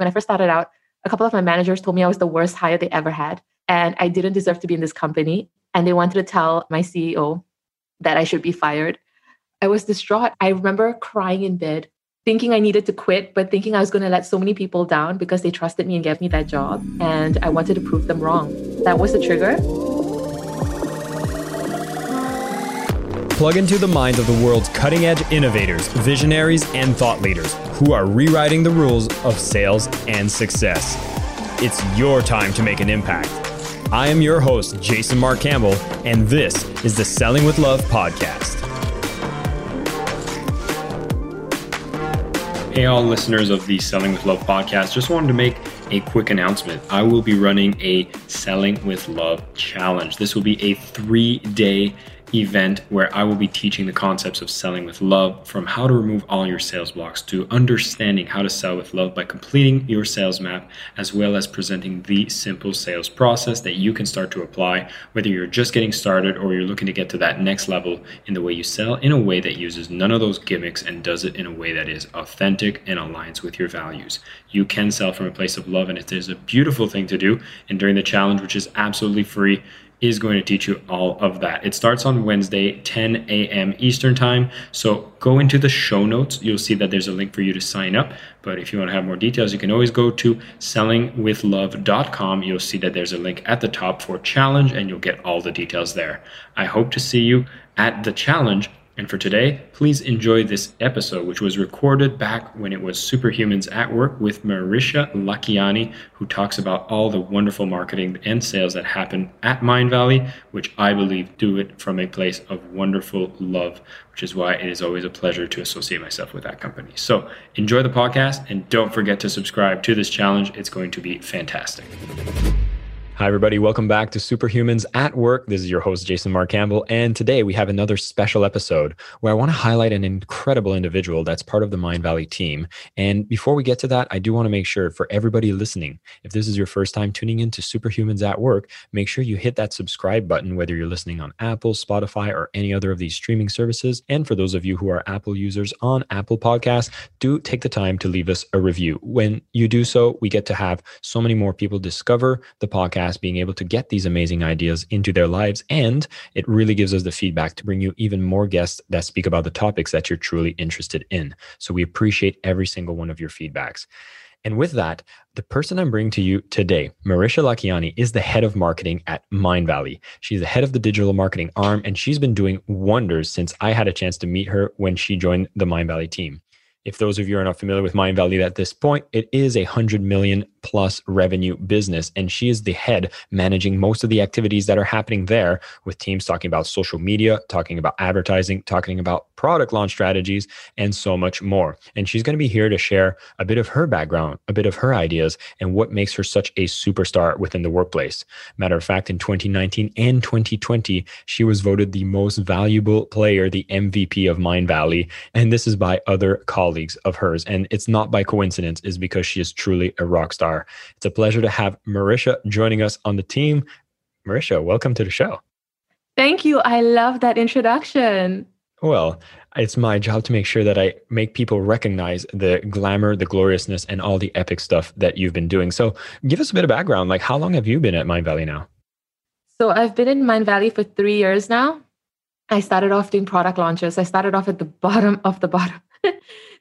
When I first started out, a couple of my managers told me I was the worst hire they ever had, and I didn't deserve to be in this company. And they wanted to tell my CEO that I should be fired. I was distraught. I remember crying in bed, thinking I needed to quit, but thinking I was going to let so many people down because they trusted me and gave me that job. And I wanted to prove them wrong. That was the trigger. Plug into the minds of the world's cutting-edge innovators, visionaries, and thought leaders who are rewriting the rules of sales and success. It's your time to make an impact. I am your host, Jason Mark Campbell, and this is the Selling with Love Podcast. Hey, all listeners of the Selling with Love Podcast. Just wanted to make a quick announcement. I will be running a Selling with Love Challenge. This will be a 3-day event where I will be teaching the concepts of selling with love, from how to remove all your sales blocks to understanding how to sell with love by completing your sales map, as well as presenting the simple sales process that you can start to apply, whether you're just getting started or you're looking to get to that next level in the way you sell, in a way that uses none of those gimmicks and does it in a way that is authentic and aligns with your values. You can sell from a place of love, and it is a beautiful thing to do. And during the challenge, which is absolutely free, is going to teach you all of that. It starts on Wednesday, 10 a.m. Eastern time. So go into the show notes. You'll see that there's a link for you to sign up. But if you want to have more details, you can always go to sellingwithlove.com. You'll see that there's a link at the top for challenge, and you'll get all the details there. I hope to see you at the challenge. And for today, please enjoy this episode, which was recorded back when it was Superhumans at Work with Marisha Lakhiani, who talks about all the wonderful marketing and sales that happen at Mind Valley, which I believe do it from a place of wonderful love, which is why it is always a pleasure to associate myself with that company. So enjoy the podcast, and don't forget to subscribe to this challenge. It's going to be fantastic. Hi, everybody. Welcome back to Superhumans at Work. This is your host, Jason Mark Campbell. And today we have another special episode where I want to highlight an incredible individual that's part of the Mind Valley team. And before we get to that, I do want to make sure for everybody listening, if this is your first time tuning into Superhumans at Work, make sure you hit that subscribe button, whether you're listening on Apple, Spotify, or any other of these streaming services. And for those of you who are Apple users on Apple Podcasts, do take the time to leave us a review. When you do so, we get to have so many more people discover the podcast, being able to get these amazing ideas into their lives. And it really gives us the feedback to bring you even more guests that speak about the topics that you're truly interested in. So we appreciate every single one of your feedbacks. And with that, the person I'm bringing to you today, Marisha Lakhiani, is the head of marketing at Mind Valley. She's the head of the digital marketing arm, and she's been doing wonders since I had a chance to meet her when she joined the Mind Valley team. If those of you are not familiar with Mind Valley at this point, it is a 100 million plus revenue business. And she is the head managing most of the activities that are happening there, with teams talking about social media, talking about advertising, talking about product launch strategies, and so much more. And she's going to be here to share a bit of her background, a bit of her ideas, and what makes her such a superstar within the workplace. Matter of fact, in 2019 and 2020, she was voted the most valuable player, the MVP of Mind Valley. And this is by other colleagues of hers. And it's not by coincidence, it's because she is truly a rock star. It's a pleasure to have Marisha joining us on the team. Marisha, welcome to the show. Thank you. I love that introduction. Well, it's my job to make sure that I make people recognize the glamour, the gloriousness, and all the epic stuff that you've been doing. So give us a bit of background. Like, how long have you been at Mind Valley now? So I've been in Mind Valley for 3 years now. I started off doing product launches. I started off at the bottom of the bottom.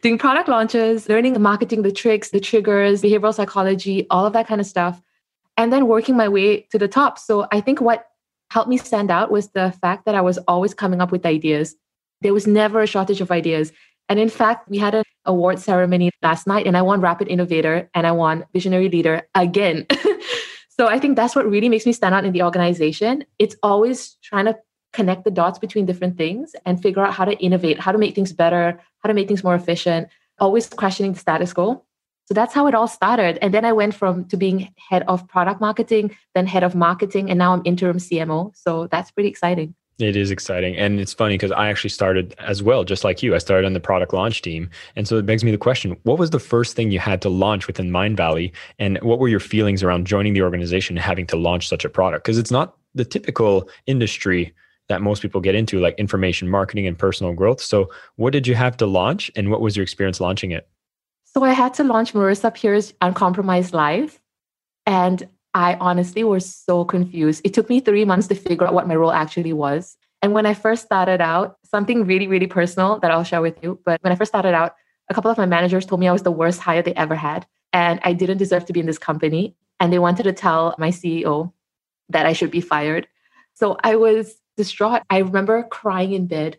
Doing product launches, learning the marketing, the tricks, the triggers, behavioral psychology, all of that kind of stuff, and then working my way to the top. So I think what helped me stand out was the fact that I was always coming up with ideas. There was never a shortage of ideas. And in fact, we had an award ceremony last night, and I won Rapid Innovator and I won Visionary Leader again. So I think that's what really makes me stand out in the organization. It's always trying to connect the dots between different things and figure out how to innovate, how to make things better, how to make things more efficient, always questioning the status quo. So that's how it all started. And then I went to being head of product marketing, then head of marketing, and now I'm interim CMO. So that's pretty exciting. It is exciting. And it's funny because I actually started as well, just like you. I started on the product launch team. And so it begs me the question, what was the first thing you had to launch within Mind Valley? And what were your feelings around joining the organization and having to launch such a product? Because it's not the typical industry that most people get into, like information marketing and personal growth. So what did you have to launch, and what was your experience launching it? So I had to launch Marissa Peer's Uncompromised Life. And I honestly was so confused. It took me 3 months to figure out what my role actually was. And when I first started out, something really, really personal that I'll share with you. But when I first started out, a couple of my managers told me I was the worst hire they ever had. And I didn't deserve to be in this company. And they wanted to tell my CEO that I should be fired. So I was distraught. I remember crying in bed,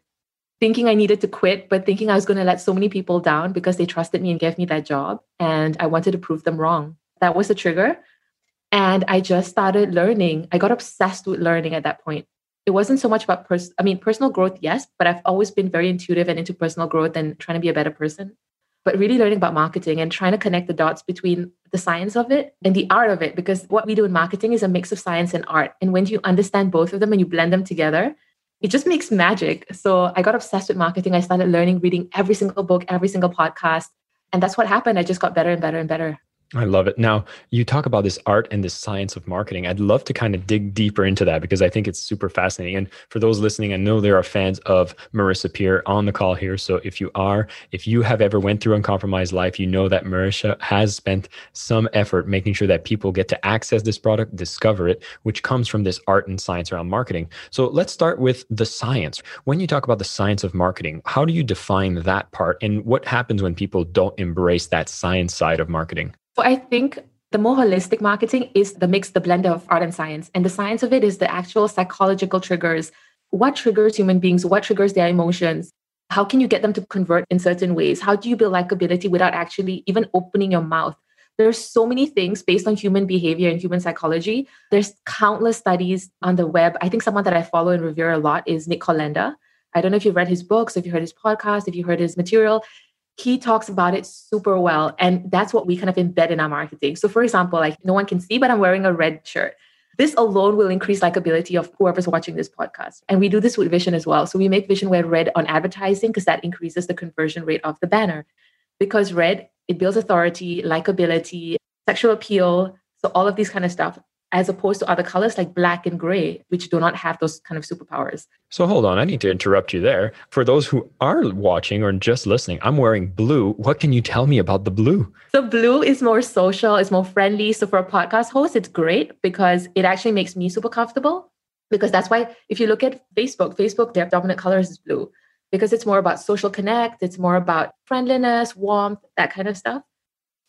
thinking I needed to quit, but thinking I was going to let so many people down because they trusted me and gave me that job. And I wanted to prove them wrong. That was the trigger. And I just started learning. I got obsessed with learning at that point. It wasn't so much about personal growth, yes, but I've always been very intuitive and into personal growth and trying to be a better person. But really learning about marketing and trying to connect the dots between the science of it and the art of it, because what we do in marketing is a mix of science and art. And when you understand both of them and you blend them together, it just makes magic. So I got obsessed with marketing. I started learning, reading every single book, every single podcast. And that's what happened. I just got better and better and better. I love it. Now, you talk about this art and this science of marketing. I'd love to kind of dig deeper into that because I think it's super fascinating. And for those listening, I know there are fans of Marissa Peer on the call here. So if you have ever went through Uncompromised Life, you know that Marisha has spent some effort making sure that people get to access this product, discover it, which comes from this art and science around marketing. So let's start with the science. When you talk about the science of marketing, how do you define that part? And what happens when people don't embrace that science side of marketing? So I think the more holistic marketing is the mix, the blend of art and science. And the science of it is the actual psychological triggers. What triggers human beings? What triggers their emotions? How can you get them to convert in certain ways? How do you build likability without actually even opening your mouth? There's so many things based on human behavior and human psychology. There's countless studies on the web. I think someone that I follow and revere a lot is Nick Colenda. I don't know if you've read his books, if you heard his podcast, if you heard his material. He talks about it super well. And that's what we kind of embed in our marketing. So for example, like no one can see, but I'm wearing a red shirt. This alone will increase likability of whoever's watching this podcast. And we do this with vision as well. So we make vision wear red on advertising because that increases the conversion rate of the banner. Because red, it builds authority, likability, sexual appeal. So all of these kind of stuff, as opposed to other colors like black and gray, which do not have those kind of superpowers. So hold on, I need to interrupt you there. For those who are watching or just listening, I'm wearing blue. What can you tell me about the blue? So blue is more social, it's more friendly. So for a podcast host, it's great because it actually makes me super comfortable. Because that's why if you look at Facebook, their dominant color is blue because it's more about social connect. It's more about friendliness, warmth, that kind of stuff.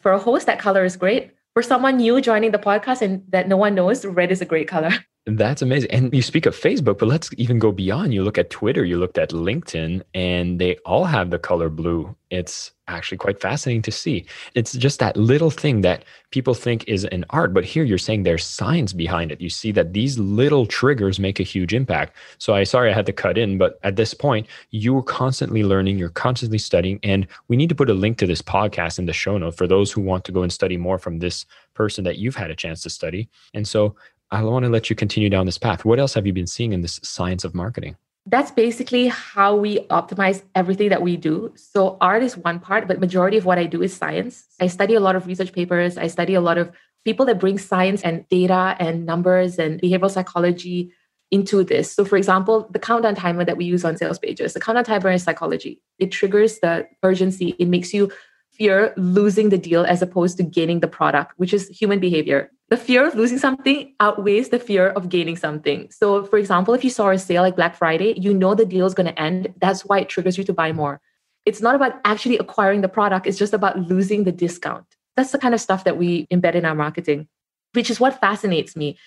For a host, that color is great. For someone new joining the podcast and that no one knows, red is a great color. That's amazing. And you speak of Facebook, but let's even go beyond. You look at Twitter, you looked at LinkedIn, and they all have the color blue. It's actually quite fascinating to see. It's just that little thing that people think is an art, but here you're saying there's science behind it. You see that these little triggers make a huge impact. So sorry I had to cut in, but at this point, you're constantly learning, you're constantly studying, and we need to put a link to this podcast in the show note for those who want to go and study more from this person that you've had a chance to study. And so I want to let you continue down this path. What else have you been seeing in this science of marketing? That's basically how we optimize everything that we do. So art is one part, but majority of what I do is science. I study a lot of research papers. I study a lot of people that bring science and data and numbers and behavioral psychology into this. So for example, the countdown timer that we use on sales pages, the countdown timer is psychology. It triggers the urgency. It makes you fear losing the deal as opposed to gaining the product, which is human behavior. The fear of losing something outweighs the fear of gaining something. So for example, if you saw a sale like Black Friday, you know the deal is going to end. That's why it triggers you to buy more. It's not about actually acquiring the product. It's just about losing the discount. That's the kind of stuff that we embed in our marketing, which is what fascinates me.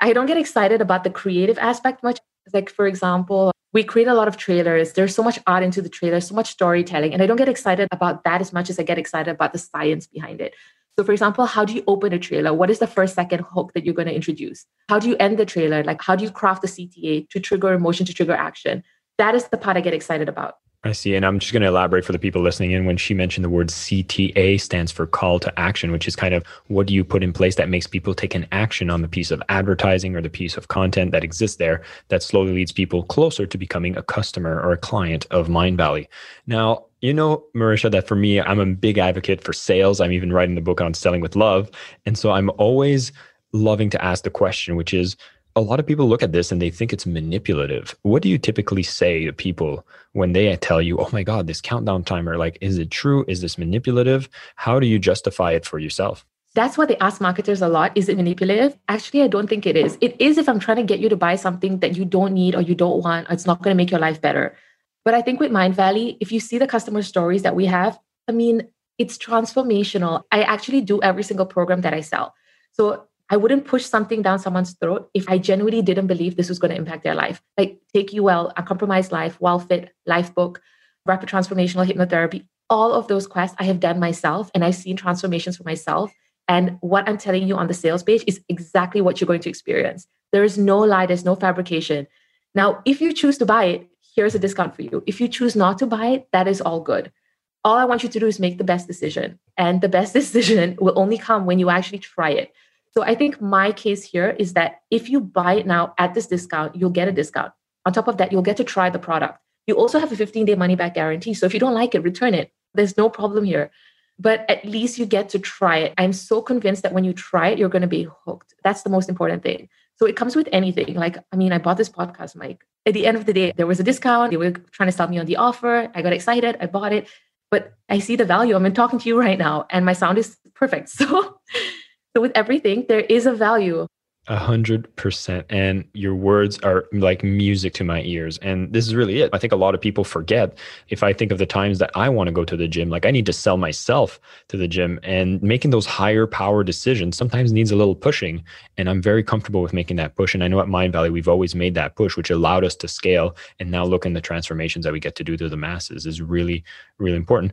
I don't get excited about the creative aspect much. Like for example, we create a lot of trailers. There's so much art into the trailer, so much storytelling. And I don't get excited about that as much as I get excited about the science behind it. So for example, how do you open a trailer? What is the first, second hook that you're going to introduce? How do you end the trailer? Like how do you craft the CTA to trigger emotion, to trigger action? That is the part I get excited about. I see. And I'm just going to elaborate for the people listening in. When she mentioned the word CTA stands for call to action, which is kind of what do you put in place that makes people take an action on the piece of advertising or the piece of content that exists there that slowly leads people closer to becoming a customer or a client of Mindvalley. Now, you know, Marisha, that for me, I'm a big advocate for sales. I'm even writing the book on Selling with Love. And so I'm always loving to ask the question, which is, a lot of people look at this and they think it's manipulative. What do you typically say to people when they tell you, oh my God, this countdown timer, like, is it true? Is this manipulative? How do you justify it for yourself? That's what they ask marketers a lot. Is it manipulative? Actually, I don't think it is. It is if I'm trying to get you to buy something that you don't need or you don't want, or it's not going to make your life better. But I think with Mind Valley, if you see the customer stories that we have, I mean, it's transformational. I actually do every single program that I sell. So I wouldn't push something down someone's throat if I genuinely didn't believe this was going to impact their life. Like Take UL, Uncompromised Life, WildFit, Lifebook, Rapid Transformational Hypnotherapy, all of those quests I have done myself, and I've seen transformations for myself. And what I'm telling you on the sales page is exactly what you're going to experience. There is no lie, there's no fabrication. Now, if you choose to buy it, here's a discount for you. If you choose not to buy it, that is all good. All I want you to do is make the best decision. And the best decision will only come when you actually try it. So I think my case here is that if you buy it now at this discount, you'll get a discount. On top of that, you'll get to try the product. You also have a 15-day money-back guarantee. So if you don't like it, return it. There's no problem here. But at least you get to try it. I'm so convinced that when you try it, you're going to be hooked. That's the most important thing. So it comes with anything. Like, I mean, I bought this podcast mic. At the end of the day, there was a discount. They were trying to sell me on the offer. I got excited. I bought it. But I see the value. I'm talking to you right now, and my sound is perfect. So with everything, there is a value. 100%. And your words are like music to my ears. And this is really it. I think a lot of people forget. If I think of the times that I want to go to the gym, like I need to sell myself to the gym, and making those higher power decisions sometimes needs a little pushing. And I'm very comfortable with making that push. And I know at Mind Valley, we've always made that push, which allowed us to scale. And now look in the transformations that we get to do to the masses is really, really important.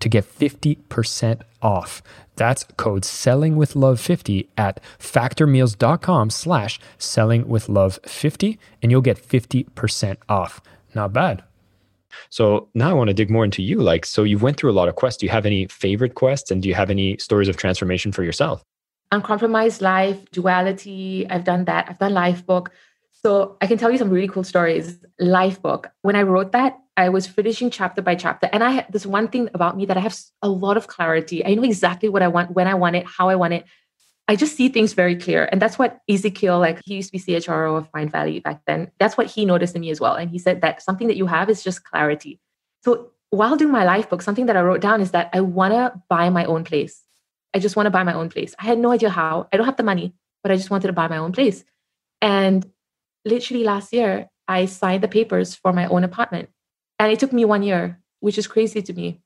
to get 50% off. That's code SELLINGWITHLOVE50 at factormeals.com/SELLINGWITHLOVE50, and you'll get 50% off. Not bad. So now I want to dig more into you. Like, so you went through a lot of quests. Do you have any favorite quests, and do you have any stories of transformation for yourself? Uncompromised Life, Duality. I've done that. I've done Lifebook. So I can tell you some really cool stories. Lifebook. When I wrote that, I was finishing chapter by chapter. And I had this one thing about me that I have a lot of clarity. I know exactly what I want, when I want it, how I want it. I just see things very clear. And that's what Ezekiel, like he used to be CHRO of Mind Valley back then. That's what he noticed in me as well. And he said that something that you have is just clarity. So while doing my Lifebook, something that I wrote down is that I want to buy my own place. I just want to buy my own place. I had no idea how. I don't have the money, but I just wanted to buy my own place. And literally last year, I signed the papers for my own apartment. And it took me 1 year, which is crazy to me,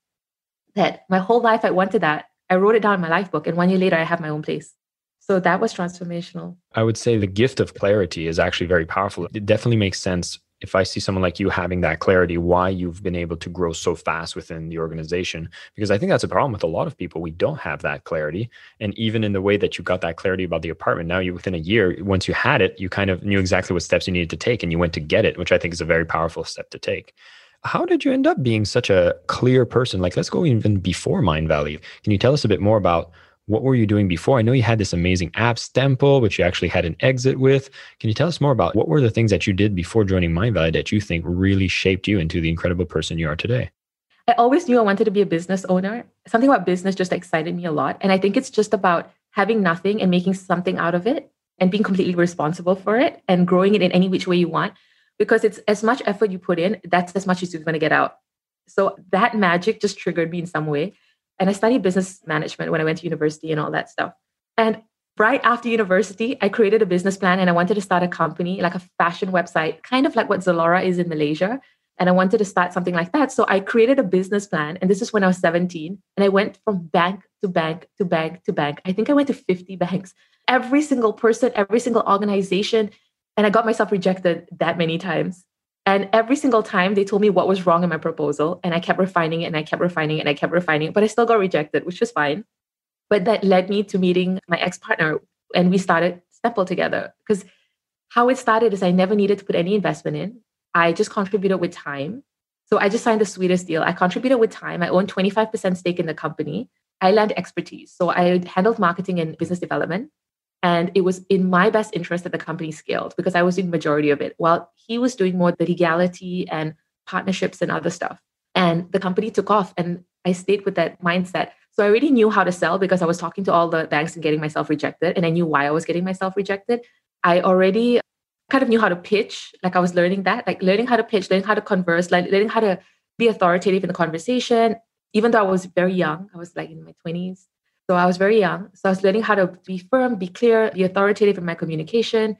that my whole life I wanted that. I wrote it down in my Lifebook, and 1 year later, I have my own place. So that was transformational. I would say the gift of clarity is actually very powerful. It definitely makes sense if I see someone like you having that clarity, why you've been able to grow so fast within the organization. Because I think that's a problem with a lot of people. We don't have that clarity. And even in the way that you got that clarity about the apartment, now you within a year, once you had it, you kind of knew exactly what steps you needed to take, and you went to get it, which I think is a very powerful step to take. How did you end up being such a clear person? Like, let's go even before Mind Valley. Can you tell us a bit more about what were you doing before? I know you had this amazing app, Stemple, which you actually had an exit with. Can you tell us more about what were the things that you did before joining Mind Valley that you think really shaped you into the incredible person you are today? I always knew I wanted to be a business owner. Something about business just excited me a lot. And I think it's just about having nothing and making something out of it and being completely responsible for it and growing it in any which way you want. Because it's as much effort you put in, that's as much as you're going to get out. So that magic just triggered me in some way. And I studied business management when I went to university and all that stuff. And right after university, I created a business plan and I wanted to start a company, like a fashion website, kind of like what Zalora is in Malaysia. And I wanted to start something like that. So I created a business plan. And this is when I was 17. And I went from bank to bank to bank to bank. I think I went to 50 banks, every single person, every single organization. And I got myself rejected that many times. And every single time they told me what was wrong in my proposal. And I kept refining it and I kept refining it and I kept refining it. But I still got rejected, which was fine. But that led me to meeting my ex-partner. And we started Stemple together. Because how it started is I never needed to put any investment in. I just contributed with time. So I just signed the sweetest deal. I contributed with time. I owned 25% stake in the company. I lent expertise. So I handled marketing and business development. And it was in my best interest that the company scaled because I was doing the majority of it while he was doing more the legality and partnerships and other stuff. And the company took off and I stayed with that mindset. So I already knew how to sell because I was talking to all the banks and getting myself rejected. And I knew why I was getting myself rejected. I already kind of knew how to pitch. Like I was learning that, like learning how to pitch, learning how to converse, like learning how to be authoritative in the conversation. Even though I was very young, I was like in my 20s. So I was very young. So I was learning how to be firm, be clear, be authoritative in my communication.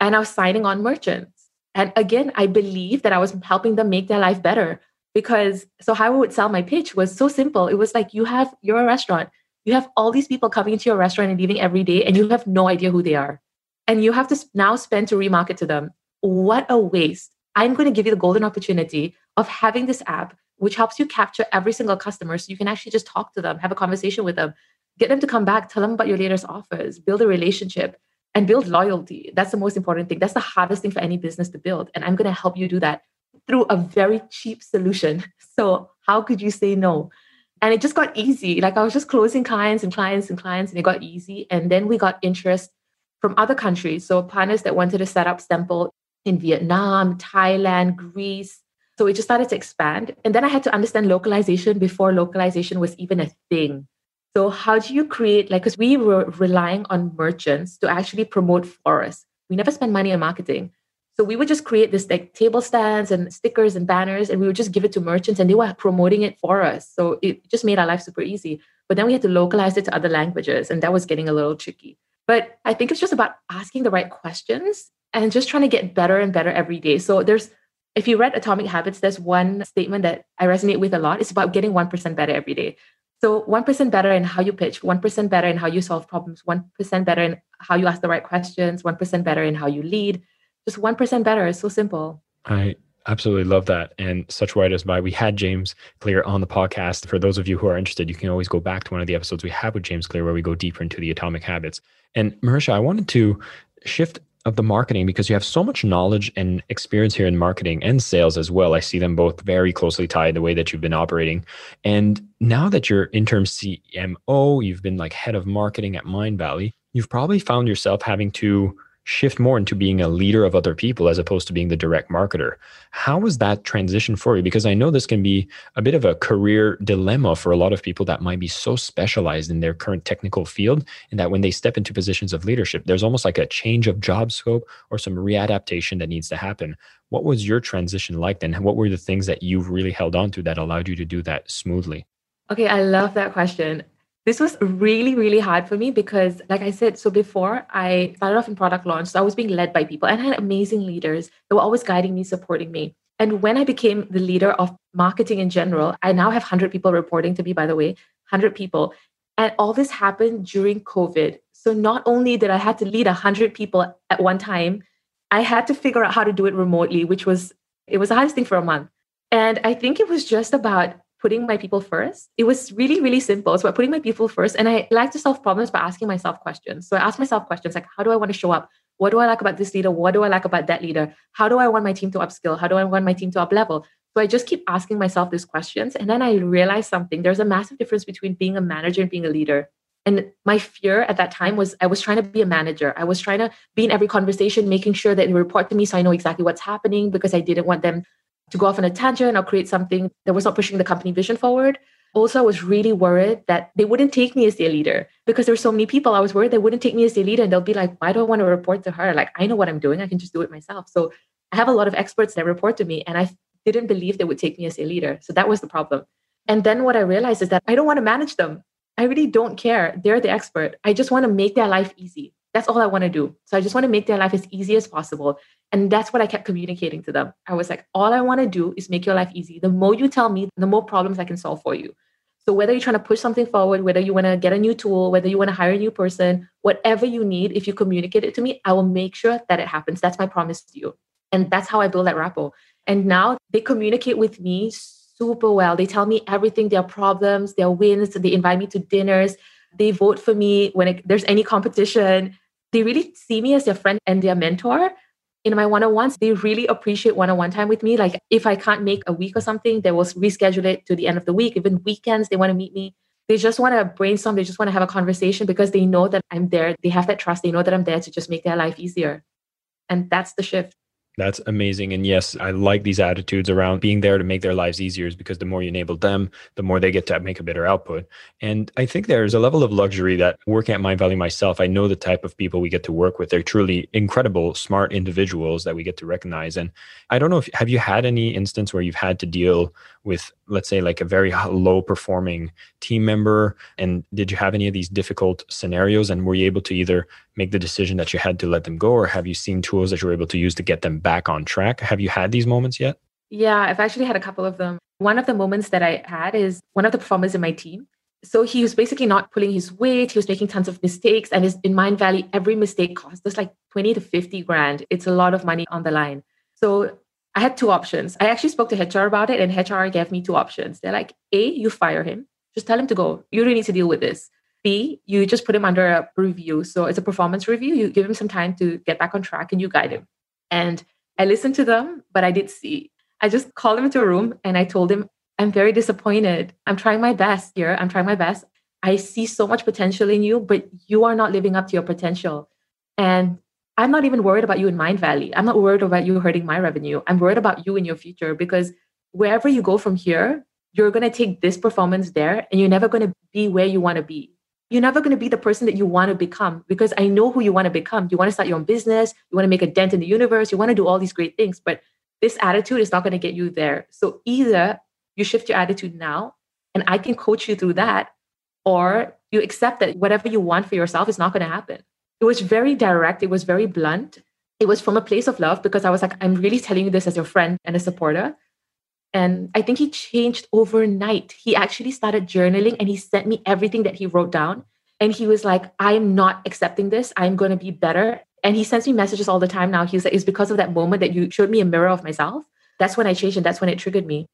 And I was signing on merchants. And again, I believe that I was helping them make their life better because so how I would sell my pitch was so simple. It was like, you're a restaurant. You have all these people coming into your restaurant and leaving every day, and you have no idea who they are. And you have to now spend to remarket to them. What a waste. I'm going to give you the golden opportunity of having this app, which helps you capture every single customer. So you can actually just talk to them, have a conversation with them, get them to come back, tell them about your latest offers, build a relationship and build loyalty. That's the most important thing. That's the hardest thing for any business to build. And I'm going to help you do that through a very cheap solution. So how could you say no? And it just got easy. Like I was just closing clients and clients and clients and it got easy. And then we got interest from other countries. So partners that wanted to set up Stemple in Vietnam, Thailand, Greece. So it just started to expand. And then I had to understand localization before localization was even a thing. So how do you create, like, because we were relying on merchants to actually promote for us. We never spent money on marketing. So we would just create this like table stands and stickers and banners, and we would just give it to merchants and they were promoting it for us. So it just made our life super easy. But then we had to localize it to other languages. And that was getting a little tricky. But I think it's just about asking the right questions and just trying to get better and better every day. So if you read Atomic Habits, there's one statement that I resonate with a lot. It's about getting 1% better every day. So 1% better in how you pitch, 1% better in how you solve problems, 1% better in how you ask the right questions, 1% better in how you lead. Just 1% better. It's so simple. I absolutely love that. And such writers by, we had James Clear on the podcast. For those of you who are interested, you can always go back to one of the episodes we have with James Clear where we go deeper into the Atomic Habits. And Marisha, I wanted to shift of the marketing because you have so much knowledge and experience here in marketing and sales as well. I see them both very closely tied the way that you've been operating. And now that you're interim CMO, you've been like head of marketing at Mind Valley, you've probably found yourself having to shift more into being a leader of other people as opposed to being the direct marketer. How was that transition for you? Because I know this can be a bit of a career dilemma for a lot of people that might be so specialized in their current technical field, and that when they step into positions of leadership, there's almost like a change of job scope or some readaptation that needs to happen. What was your transition like then? What were the things that you really held on to that allowed you to do that smoothly? Okay, I love that question. This was really, really hard for me because, like I said, so before I started off in product launch, so I was being led by people and I had amazing leaders that were always guiding me, supporting me. And when I became the leader of marketing in general, I now have 100 people reporting to me, by the way, 100 people. And all this happened during COVID. So not only did I have to lead 100 people at one time, I had to figure out how to do it remotely, which was, it was the hardest thing for a month. And I think it was just about putting my people first. It was really, really simple. It's about putting my people first. And I like to solve problems by asking myself questions. So I ask myself questions like, how do I want to show up? What do I like about this leader? What do I like about that leader? How do I want my team to upskill? How do I want my team to uplevel? So I just keep asking myself these questions. And then I realized something. There's a massive difference between being a manager and being a leader. And my fear at that time was I was trying to be a manager. I was trying to be in every conversation, making sure that they report to me so I know exactly what's happening because I didn't want them to go off on a tangent or create something that was not pushing the company vision forward. Also, I was really worried that they wouldn't take me as their leader because there were so many people. I was worried they wouldn't take me as their leader and they'll be like, why do I want to report to her? Like, I know what I'm doing. I can just do it myself. So I have a lot of experts that report to me and I didn't believe they would take me as a leader. So that was the problem. And then what I realized is that I don't want to manage them. I really don't care. They're the expert. I just want to make their life easy. That's all I want to do. So I just want to make their life as easy as possible. And that's what I kept communicating to them. I was like, all I want to do is make your life easy. The more you tell me, the more problems I can solve for you. So whether you're trying to push something forward, whether you want to get a new tool, whether you want to hire a new person, whatever you need, if you communicate it to me, I will make sure that it happens. That's my promise to you. And that's how I build that rapport. And now they communicate with me super well. They tell me everything, their problems, their wins. They invite me to dinners. They vote for me when there's any competition. They really see me as their friend and their mentor. In my one-on-ones, they really appreciate one-on-one time with me. Like if I can't make a week or something, they will reschedule it to the end of the week. Even weekends, they want to meet me. They just want to brainstorm. They just want to have a conversation because they know that I'm there. They have that trust. They know that I'm there to just make their life easier. And that's the shift. That's amazing. And yes, I like these attitudes around being there to make their lives easier, is because the more you enable them, the more they get to make a better output. And I think there's a level of luxury that working at Mind Valley myself, I know the type of people we get to work with. They're truly incredible, smart individuals that we get to recognize. And I don't know if, have you had any instance where you've had to deal with, let's say, like a very low performing team member? And did you have any of these difficult scenarios? And were you able to either make the decision that you had to let them go, or have you seen tools that you were able to use to get them back on track? Have you had these moments yet? Yeah, I've actually had a couple of them. One of the moments that I had is one of the performers in my team. So he was basically not pulling his weight. He was making tons of mistakes. And in Mind Valley, every mistake costs us like 20 to 50 grand. It's a lot of money on the line. So I had two options. I actually spoke to HR about it, and HR gave me two options. They're like, A, you fire him. Just tell him to go. You don't need to deal with this. B, you just put him under a review. So it's a performance review. You give him some time to get back on track and you guide him. And I listened to them, but I did see. I just called him into a room and I told him, I'm very disappointed. I'm trying my best here. I'm trying my best. I see so much potential in you, but you are not living up to your potential. And I'm not even worried about you in Mind Valley. I'm not worried about you hurting my revenue. I'm worried about you in your future, because wherever you go from here, you're going to take this performance there and you're never going to be where you want to be. You're never going to be the person that you want to become, because I know who you want to become. You want to start your own business. You want to make a dent in the universe. You want to do all these great things, but this attitude is not going to get you there. So either you shift your attitude now and I can coach you through that, or you accept that whatever you want for yourself is not going to happen. It was very direct. It was very blunt. It was from a place of love, because I was like, I'm really telling you this as your friend and a supporter. And I think he changed overnight. He actually started journaling and he sent me everything that he wrote down. And he was like, I'm not accepting this. I'm going to be better. And he sends me messages all the time now. He's like, it's because of that moment that you showed me a mirror of myself. That's when I changed, and that's when it triggered me.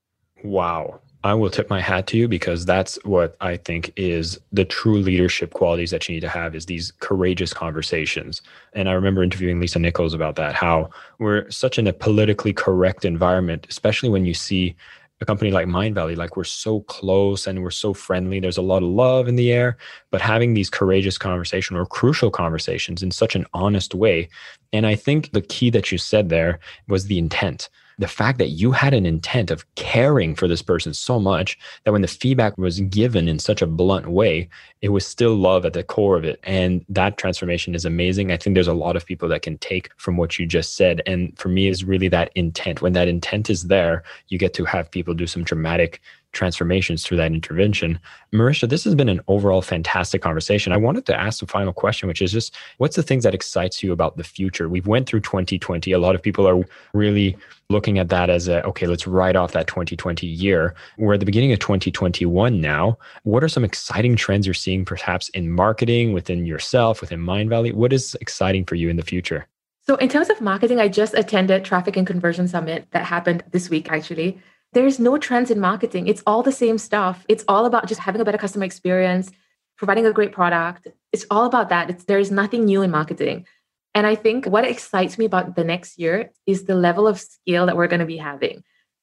Wow. I will tip my hat to you, because that's what I think is the true leadership qualities that you need to have, is these courageous conversations. And I remember interviewing Lisa Nichols about that, how we're such in a politically correct environment, especially when you see a company like Mind Valley, like we're so close and we're so friendly. There's a lot of love in the air, but having these courageous conversations or crucial conversations in such an honest way. And I think the key that you said there was the intent. The fact that you had an intent of caring for this person so much that when the feedback was given in such a blunt way, it was still love at the core of it. And that transformation is amazing. I think there's a lot of people that can take from what you just said. And for me, is really that intent. When that intent is there, you get to have people do some dramatic transformations through that intervention. Marisha, this has been an overall fantastic conversation. I wanted to ask the final question, which is just, what's the things that excites you about the future? We've went through 2020. A lot of people are really looking at that as a, okay, let's write off that 2020 year. We're at the beginning of 2021 now. What are some exciting trends you're seeing perhaps in marketing, within yourself, within Mind Valley? What is exciting for you in the future? So in terms of marketing, I just attended Traffic and Conversion Summit that happened this week, actually. There's no trends in marketing. It's all the same stuff. It's all about just having a better customer experience, providing a great product. It's all about that. There is nothing new in marketing. And I think what excites me about the next year is the level of scale that we're going to be having.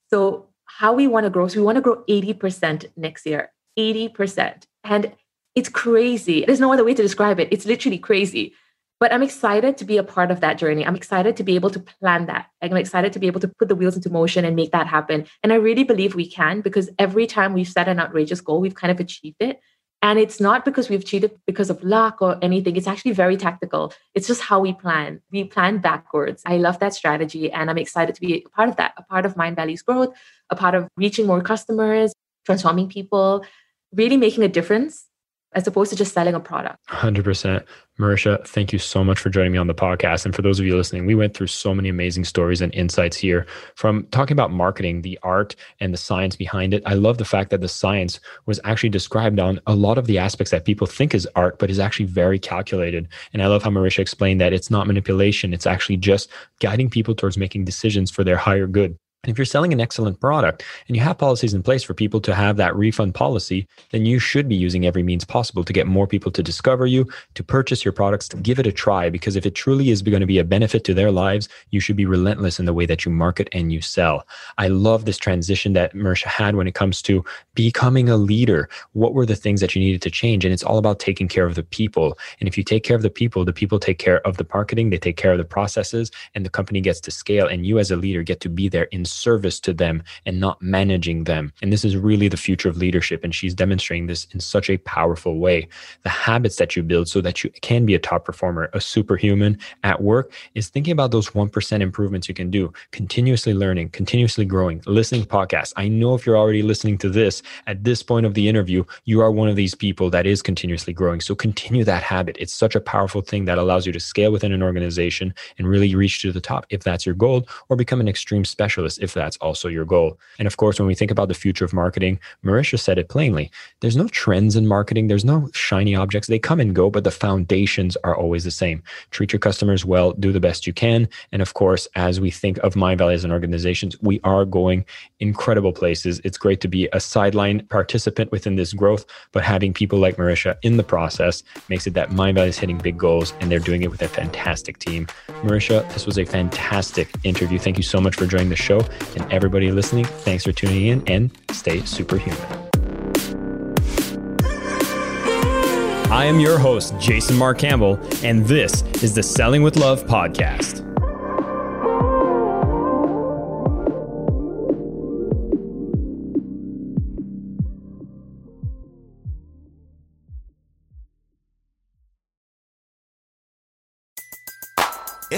So how we want to grow. So we want to grow 80% next year, 80%. And it's crazy. There's no other way to describe it. It's literally crazy. But I'm excited to be a part of that journey. I'm excited to be able to plan that. I'm excited to be able to put the wheels into motion and make that happen. And I really believe we can, because every time we've set an outrageous goal, we've kind of achieved it. And it's not because we've achieved it because of luck or anything. It's actually very tactical. It's just how we plan. We plan backwards. I love that strategy. And I'm excited to be a part of that, a part of Mind Valley's growth, a part of reaching more customers, transforming people, really making a difference as opposed to just selling a product. 100%. Marisha, thank you so much for joining me on the podcast. And for those of you listening, we went through so many amazing stories and insights here, from talking about marketing, the art and the science behind it. I love the fact that the science was actually described on a lot of the aspects that people think is art, but is actually very calculated. And I love how Marisha explained that it's not manipulation. It's actually just guiding people towards making decisions for their higher good. And if you're selling an excellent product and you have policies in place for people to have that refund policy, then you should be using every means possible to get more people to discover you, to purchase your products, to give it a try. Because if it truly is going to be a benefit to their lives, you should be relentless in the way that you market and you sell. I love this transition that Marisha had when it comes to becoming a leader. What were the things that you needed to change? And it's all about taking care of the people. And if you take care of the people take care of the marketing, they take care of the processes, and the company gets to scale. And you as a leader get to be there in service to them and not managing them. And this is really the future of leadership. And she's demonstrating this in such a powerful way. The habits that you build so that you can be a top performer, a superhuman at work, is thinking about those 1% improvements you can do, continuously learning, continuously growing, listening to podcasts. I know if you're already listening to this, at this point of the interview, you are one of these people that is continuously growing. So continue that habit. It's such a powerful thing that allows you to scale within an organization and really reach to the top if that's your goal, or become an extreme specialist if that's also your goal. And of course, when we think about the future of marketing, Marisha said it plainly. There's no trends in marketing. There's no shiny objects. They come and go, but the foundations are always the same. Treat your customers well, do the best you can. And of course, as we think of MindValley as an organization, we are going incredible places. It's great to be a sideline participant within this growth, but having people like Marisha in the process makes it that MindValley is hitting big goals, and they're doing it with a fantastic team. Marisha, this was a fantastic interview. Thank you so much for joining the show. And everybody listening, thanks for tuning in, and stay superhuman. I am your host, Jason Mark Campbell, and this is the Selling with Love podcast.